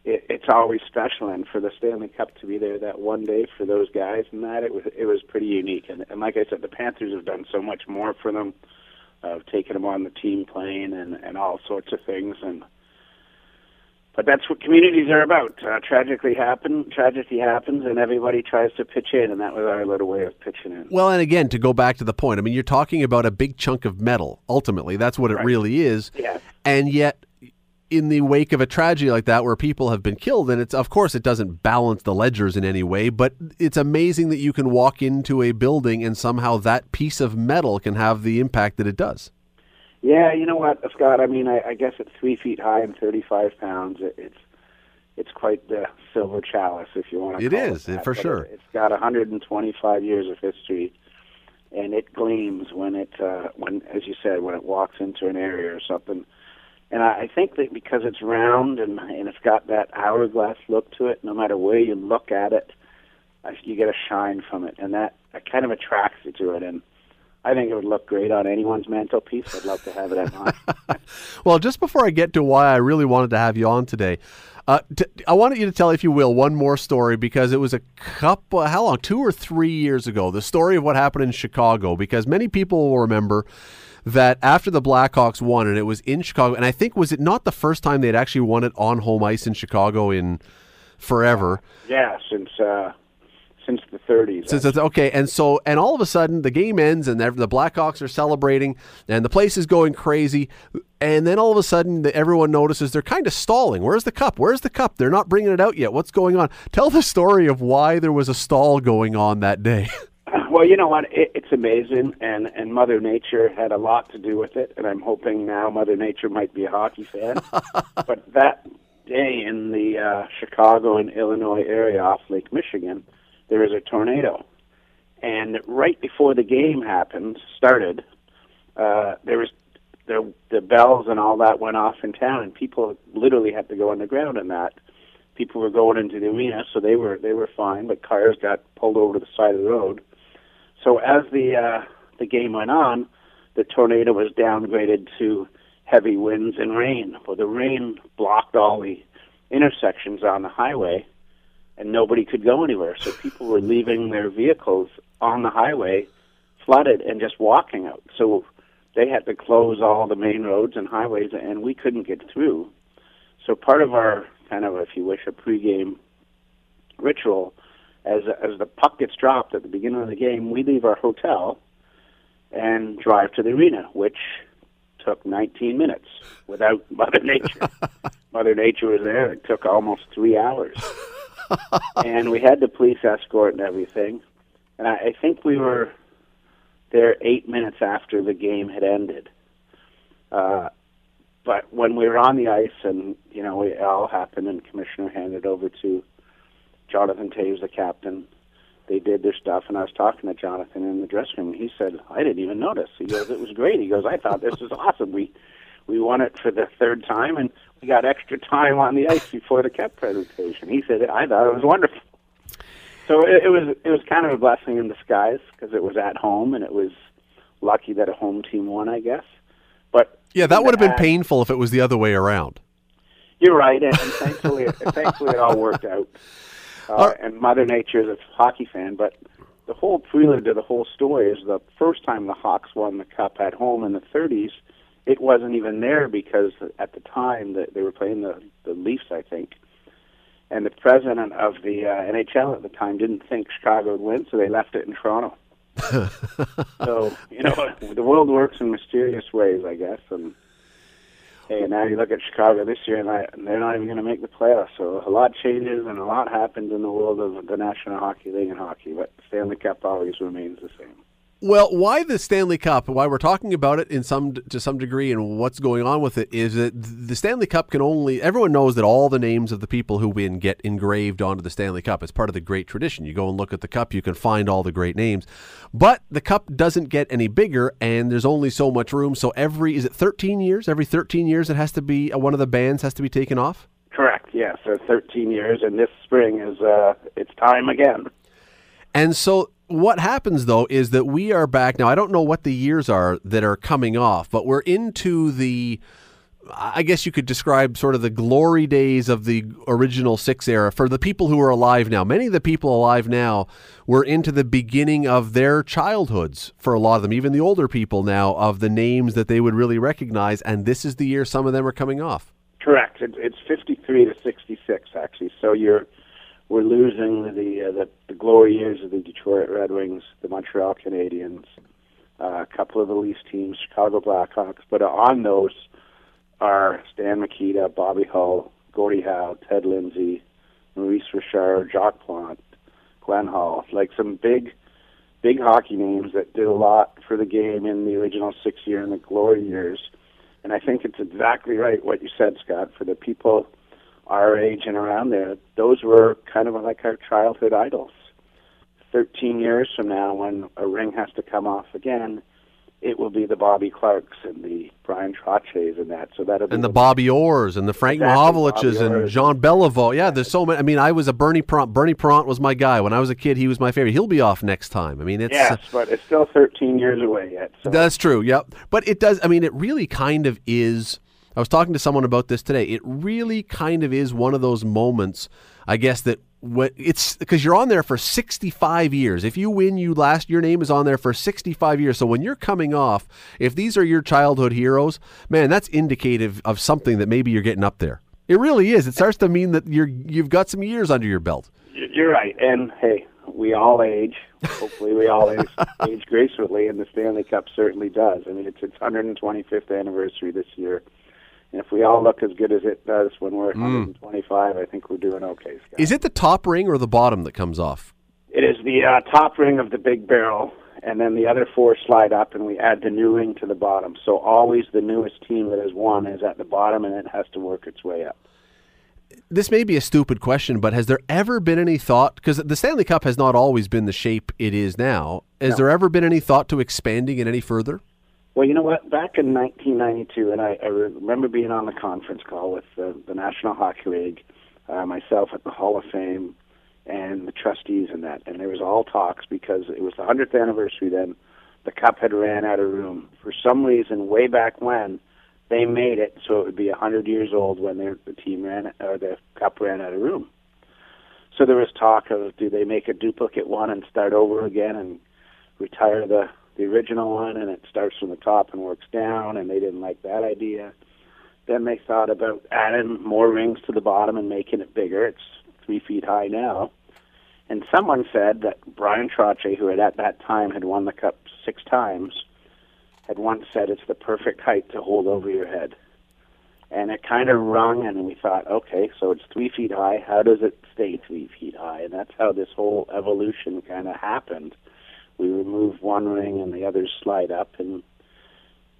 it, it's always special. And for the Stanley Cup to be there that one day for those guys and that, it was it was pretty unique. And, and like I said, the Panthers have done so much more for them. Of taking them on the team plane and, and all sorts of things. And but that's what communities are about. Uh, tragically happen, tragedy happens, and everybody tries to pitch in, and that was our little way of pitching in. Well, and again, to go back to the point, I mean, you're talking about a big chunk of metal, ultimately. That's what right. It really is. Yes. And yet, in the wake of a tragedy like that where people have been killed, and it's of course it doesn't balance the ledgers in any way, but it's amazing that you can walk into a building and somehow that piece of metal can have the impact that it does. Yeah, you know what, Scott, I mean, I, I guess at three feet high and thirty-five pounds, it, it's it's quite the silver chalice, if you want to call it that. It is, for sure. It, it's got one hundred twenty-five years of history, and it gleams when it, uh, when, as you said, when it walks into an area or something. And I think that because it's round and, and it's got that hourglass look to it, no matter where you look at it, you get a shine from it, and that kind of attracts you to it. And I think it would look great on anyone's mantelpiece. I'd love to have it at mine. Well, just before I get to why I really wanted to have you on today, uh, t- I wanted you to tell, if you will, one more story, because it was a couple, how long, two or three years ago, the story of what happened in Chicago, because many people will remember that after the Blackhawks won, and it was in Chicago, and I think, was it not the first time they'd actually won it on home ice in Chicago in forever? Yeah, since... Uh... Since the thirties. Since the, okay, and so, and all of a sudden, the game ends, and the Blackhawks are celebrating, and the place is going crazy, and then all of a sudden, the, everyone notices they're kind of stalling. Where's the cup? Where's the cup? They're not bringing it out yet. What's going on? Tell the story of why there was a stall going on that day. Well, you know what? It, it's amazing, and, and Mother Nature had a lot to do with it, and I'm hoping now Mother Nature might be a hockey fan. But that day in the uh, Chicago and Illinois area off Lake Michigan, there is a tornado, and right before the game happened, started, uh, there was the, the bells and all that went off in town, and people literally had to go underground in that. People were going into the arena, so they were they were fine, but cars got pulled over to the side of the road. So as the uh, the game went on, the tornado was downgraded to heavy winds and rain. Well, the rain blocked all the intersections on the highway, and nobody could go anywhere. So people were leaving their vehicles on the highway, flooded, and just walking out. So they had to close all the main roads and highways, and we couldn't get through. So part of our kind of, if you wish, a pregame ritual, as as the puck gets dropped at the beginning of the game, we leave our hotel and drive to the arena, which took nineteen minutes without Mother Nature. Mother Nature was there. It took almost three hours. And we had the police escort and everything. And I, I think we were there eight minutes after the game had ended. Uh, but when we were on the ice, and, you know, it all happened, and Commissioner handed over to Jonathan Taves, the captain. They did their stuff, and I was talking to Jonathan in the dressing room, and he said, I didn't even notice. He goes, it was great. He goes, I thought this was awesome. We we won it for the third time, and we got extra time on the ice before the cup presentation. He said, I thought it was wonderful. So it, it was it was kind of a blessing in disguise, because it was at home, and it was lucky that a home team won, I guess. But yeah, that would have been add, painful if it was the other way around. You're right, and, and thankfully, thankfully it all worked out. Uh, all right. And Mother Nature is a hockey fan, but the whole prelude to the whole story is the first time the Hawks won the cup at home in the thirties, it wasn't even there, because at the time that they were playing the, the Leafs, I think, and the president of the uh, N H L at the time didn't think Chicago would win, so they left it in Toronto. So, you know, the world works in mysterious ways, I guess. And hey, now you look at Chicago this year, and, I, and they're not even going to make the playoffs. So a lot changes, and a lot happens in the world of the National Hockey League and hockey, but the Stanley Cup always remains the same. Well, why the Stanley Cup, why we're talking about it in some to some degree and what's going on with it, is that the Stanley Cup can only, everyone knows that all the names of the people who win get engraved onto the Stanley Cup. It's part of the great tradition. You go and look at the cup, you can find all the great names. But the cup doesn't get any bigger, and there's only so much room. So every, is it thirteen years? Every thirteen years it has to be, one of the bands has to be taken off? Correct, yes. Yeah, so thirteen years, and this spring is, uh, it's time again. And so what happens, though, is that we are back now. I don't know what the years are that are coming off, but we're into the, I guess you could describe sort of the glory days of the original six era for the people who are alive now. Many of the people alive now were into the beginning of their childhoods for a lot of them, even the older people now, of the names that they would really recognize, and this is the year some of them are coming off. Correct. It's fifty-three to sixty-six, actually, so you're... We're losing the, uh, the the glory years of the Detroit Red Wings, the Montreal Canadiens, uh, a couple of the Leafs teams, Chicago Blackhawks. But on those are Stan Mikita, Bobby Hull, Gordie Howe, Ted Lindsay, Maurice Richard, Jacques Plante, Glenn Hall. Like some big, big hockey names that did a lot for the game in the original six year and the glory years. And I think it's exactly right what you said, Scott, for the people our age and around there, those were kind of like our childhood idols. Thirteen years from now, when a ring has to come off again, it will be the Bobby Clarks and the Brian Trotches and that. So that'll be and the Bobby Orrs and the Frank exactly, Mahovliches and Jean Beliveau. Yeah, there's so many. I mean, I was a Bernie Pront. Bernie Pront was my guy. When I was a kid, he was my favorite. He'll be off next time. I mean, it's... Yes, but it's still thirteen years away yet. So. That's true, yep. But it does, I mean, it really kind of is... I was talking to someone about this today. It really kind of is one of those moments, I guess, that... What it's because you're on there for sixty-five years. If you win, you last your name is on there for sixty-five years. So when you're coming off, if these are your childhood heroes, man, that's indicative of something that maybe you're getting up there. It really is. It starts to mean that you're you've got some years under your belt. You're right. And hey, we all age. Hopefully, we all age, age gracefully, and the Stanley Cup certainly does. I mean, it's its one hundred twenty-fifth anniversary this year. And if we all look as good as it does when we're one hundred twenty-five, mm. I think we're doing okay, Scott. Is it the top ring or the bottom that comes off? It is the uh, top ring of the big barrel, and then the other four slide up, and we add the new ring to the bottom. So always the newest team that has won is at the bottom, and it has to work its way up. This may be a stupid question, but has there ever been any thought, because the Stanley Cup has not always been the shape it is now, has no. there ever been any thought to expanding it any further? Well, you know what? Back in nineteen ninety-two, and I, I remember being on the conference call with the, the National Hockey League, uh, myself at the Hall of Fame, and the trustees and that. And there was all talks because it was the hundredth anniversary then. The Cup had ran out of room. For some reason, way back when, they made it so it would be one hundred years old when their, the team ran or the Cup ran out of room. So there was talk of, do they make a duplicate one and start over again and retire the... the original one, and it starts from the top and works down, and they didn't like that idea. Then they thought about adding more rings to the bottom and making it bigger. It's three feet high now. And someone said that Brian Trotche, who had at that time had won the Cup six times, had once said it's the perfect height to hold over your head. And it kind of rung, and we thought, okay, so it's three feet high. How does it stay three feet high? And that's how this whole evolution kind of happened. We remove one ring and the others slide up. And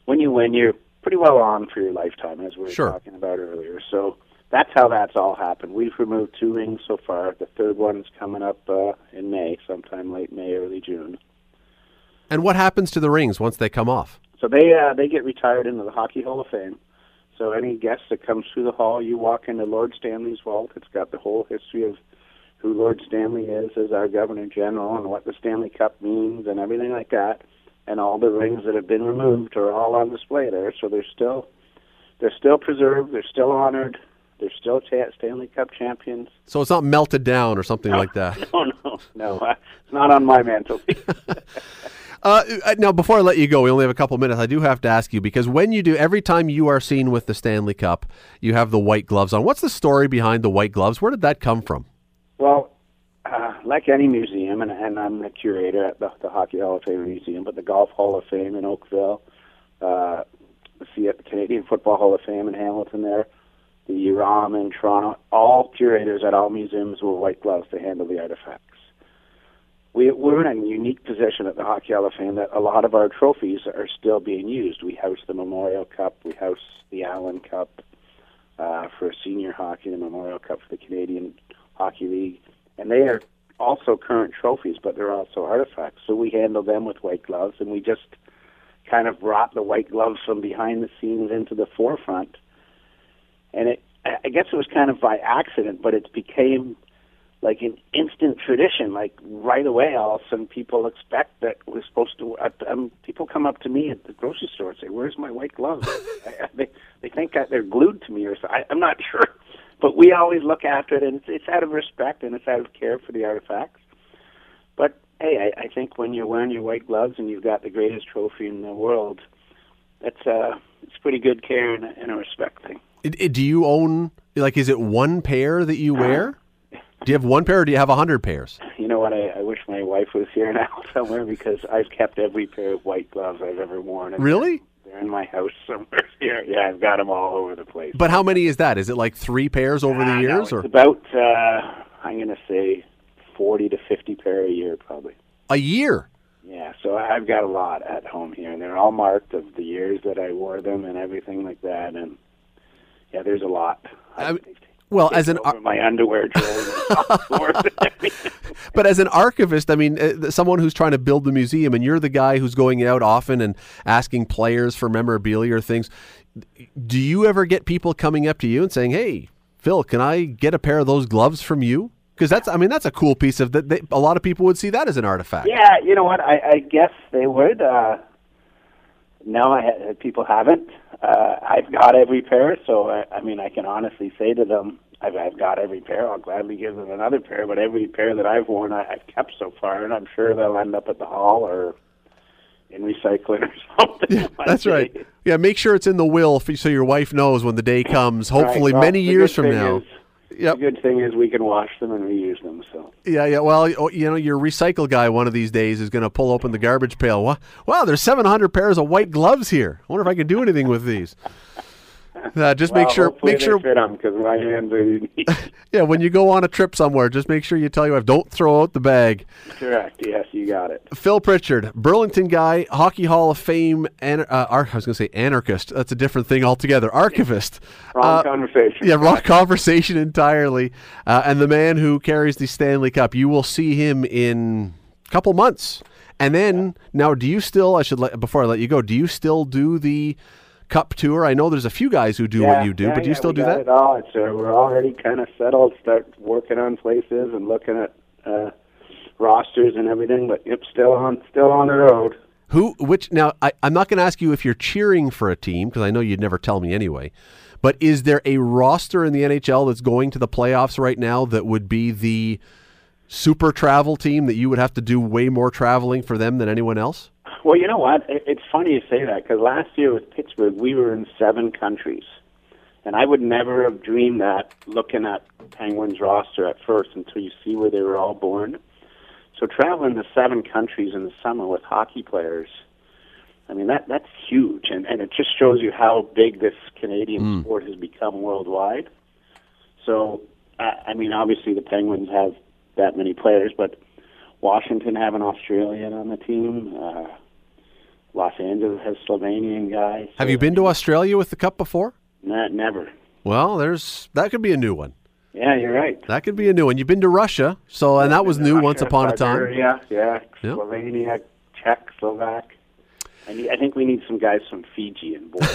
when you win, you're pretty well on for your lifetime, as we were sure. talking about earlier. So that's how that's all happened. We've removed two rings so far. The third one's coming up uh, in May, sometime late May, early June. And what happens to the rings once they come off? So they uh, they get retired into the Hockey Hall of Fame. So any guest that comes through the hall, you walk into Lord Stanley's vault. It's got the whole history of who Lord Stanley is as our Governor General and what the Stanley Cup means and everything like that, and all the rings that have been removed are all on display there. So they're still they're still preserved, they're still honored, they're still cha- Stanley Cup champions. So it's not melted down or something no, like that. No, no, no. Uh, it's not on my mantelpiece. uh, now, before I let you go, we only have a couple minutes. I do have to ask you, because when you do, every time you are seen with the Stanley Cup, you have the white gloves on. What's the story behind the white gloves? Where did that come from? Well, uh, like any museum, and, and I'm the curator at the, the Hockey Hall of Fame Museum, but the Golf Hall of Fame in Oakville, uh, the Canadian Football Hall of Fame in Hamilton there, the U R A M in Toronto, all curators at all museums wear white gloves to handle the artifacts. We, we're in a unique position at the Hockey Hall of Fame that a lot of our trophies are still being used. We house the Memorial Cup, we house the Allen Cup uh, for senior hockey, the Memorial Cup for the Canadian Hockey League, and they are also current trophies, but they're also artifacts. So we handle them with white gloves, and we just kind of brought the white gloves from behind the scenes into the forefront. And it, I guess it was kind of by accident, but it became like an instant tradition. Like right away, all of a sudden, people expect that we're supposed to. Um, people come up to me at the grocery store and say, "Where's my white gloves?" I, I, they they think I, they're glued to me, or so. I, I'm not sure. But we always look after it, and it's out of respect and it's out of care for the artifacts. But, hey, I, I think when you're wearing your white gloves and you've got the greatest trophy in the world, that's uh, it's pretty good care and, and a respect thing. It, it, do you own, like, is it one pair that you wear? Uh, do you have one pair or do you have one hundred pairs? You know what, I, I wish my wife was here now somewhere because I've kept every pair of white gloves I've ever worn. Really? They're in my house somewhere here. Yeah, I've got them all over the place. But how many is that? Is it like three pairs over uh, the years? No, it's or? about, uh, I'm going to say, forty to fifty pair a year probably. A year? Yeah, so I've got a lot at home here, and they're all marked of the years that I wore them and everything like that. And, yeah, there's a lot. I, Well, as an ar- my underwear, but as an archivist, I mean, someone who's trying to build the museum, and you're the guy who's going out often and asking players for memorabilia or things. Do you ever get people coming up to you and saying, "Hey, Phil, can I get a pair of those gloves from you?" Because that's, I mean, that's a cool piece of that. They, a lot of people would see that as an artifact. Yeah, you know what? I, I guess they would. Uh, no, I, people haven't. Uh, I've got every pair, so I, I mean, I can honestly say to them, I've, I've got every pair. I'll gladly give them another pair, but every pair that I've worn, I, I've kept so far, and I'm sure they'll end up at the hall or in recycling or something. Yeah, that's right. Yeah, make sure it's in the will for, so your wife knows when the day comes. Hopefully, right, well, many years from now. Is, Yep. The good thing is we can wash them and reuse them. So yeah, yeah. Well, you know, your recycle guy one of these days is going to pull open the garbage pail. Wow, wow, there's seven hundred pairs of white gloves here. I wonder if I can do anything with these. Uh, just well, make sure, make sure. Fit them, 'cause my hands are yeah, when you go on a trip somewhere, just make sure you tell your wife, don't throw out the bag. Correct. Yes, you got it. Phil Pritchard, Burlington guy, Hockey Hall of Fame, and anar- uh, ar- I was going to say anarchist. That's a different thing altogether. Archivist. Wrong uh, conversation. Yeah, wrong conversation entirely. Uh, and the man who carries the Stanley Cup. You will see him in a couple months. And then yeah. now, do you still? I should let, before I let you go. Do you still do the Cup tour? I know there's a few guys who do yeah, what you do, yeah, but do you yeah, still we do got that? It all. It's, uh, we're already kind of settled, start working on places and looking at uh, rosters and everything, but yep, still on still on the road. Who, which, now, I, I'm not going to ask you if you're cheering for a team, because I know you'd never tell me anyway, but is there a roster in the N H L that's going to the playoffs right now that would be the super travel team that you would have to do way more traveling for them than anyone else? Well, you know what? It's funny you say that, because last year with Pittsburgh, we were in seven countries. And I would never have dreamed that looking at Penguins' roster at first until you see where they were all born. So traveling to seven countries in the summer with hockey players, I mean, that that's huge. And, and it just shows you how big this Canadian mm. sport has become worldwide. So, I mean, obviously the Penguins have that many players, but Washington have an Australian on the team. Uh, Los Angeles has Slovenian guys. So have you been to Australia with the Cup before? Not, never. Well, there's that could be a new one. Yeah, you're right. That could be a new one. You've been to Russia, so and that was new Russia, once upon Bulgaria, a time. Yeah, yeah. Slovenia, Czech, Slovak. I, need, I think we need some guys from Fiji and board.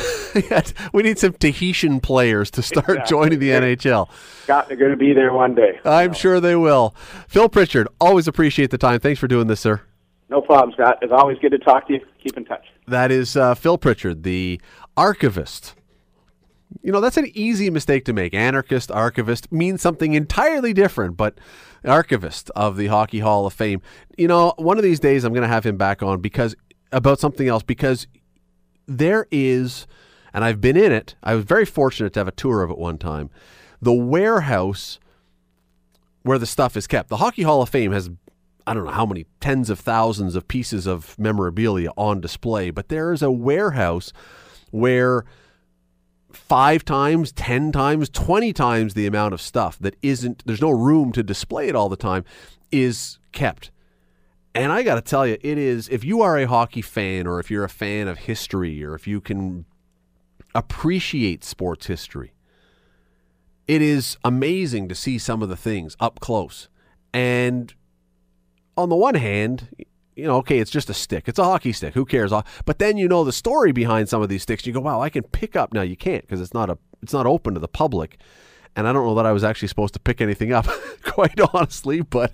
Yes, we need some Tahitian players to start exactly. joining the they're, N H L. God, they're going to be there one day. I'm no. sure they will. Phil Pritchard, always appreciate the time. Thanks for doing this, sir. No problem, Scott. It's always good to talk to you. Keep in touch. That is uh, Phil Pritchard, the archivist. You know, that's an easy mistake to make. Anarchist, archivist means something entirely different, but archivist of the Hockey Hall of Fame. You know, one of these days I'm going to have him back on because about something else, because there is, and I've been in it, I was very fortunate to have a tour of it one time, the warehouse where the stuff is kept. The Hockey Hall of Fame has, I don't know how many tens of thousands of pieces of memorabilia on display, but there is a warehouse where five times, ten times, twenty times the amount of stuff that isn't, there's no room to display it all the time, is kept. And I got to tell you, it is, if you are a hockey fan or if you're a fan of history or if you can appreciate sports history, it is amazing to see some of the things up close. And on the one hand, you know, okay, it's just a stick. It's a hockey stick. Who cares? But then you know the story behind some of these sticks. You go, wow, I can pick up. Now you can't because it's not a, it's not open to the public. And I don't know that I was actually supposed to pick anything up, quite honestly, but...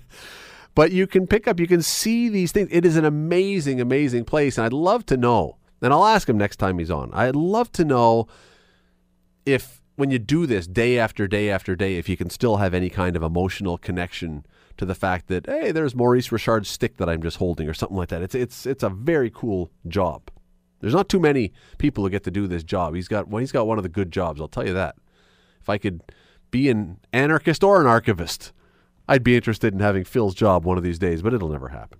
But you can pick up, you can see these things. It is an amazing, amazing place. And I'd love to know, and I'll ask him next time he's on, I'd love to know if when you do this day after day after day, if you can still have any kind of emotional connection to the fact that, hey, there's Maurice Richard's stick that I'm just holding or something like that. It's it's it's a very cool job. There's not too many people who get to do this job. He's got, well, he's got one of the good jobs, I'll tell you that. If I could be an anarchist or an archivist, I'd be interested in having Phil's job one of these days, but it'll never happen.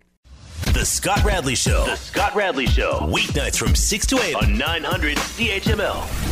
The Scott Bradley Show. The Scott Bradley Show. Weeknights from six to eight on nine hundred C H M L.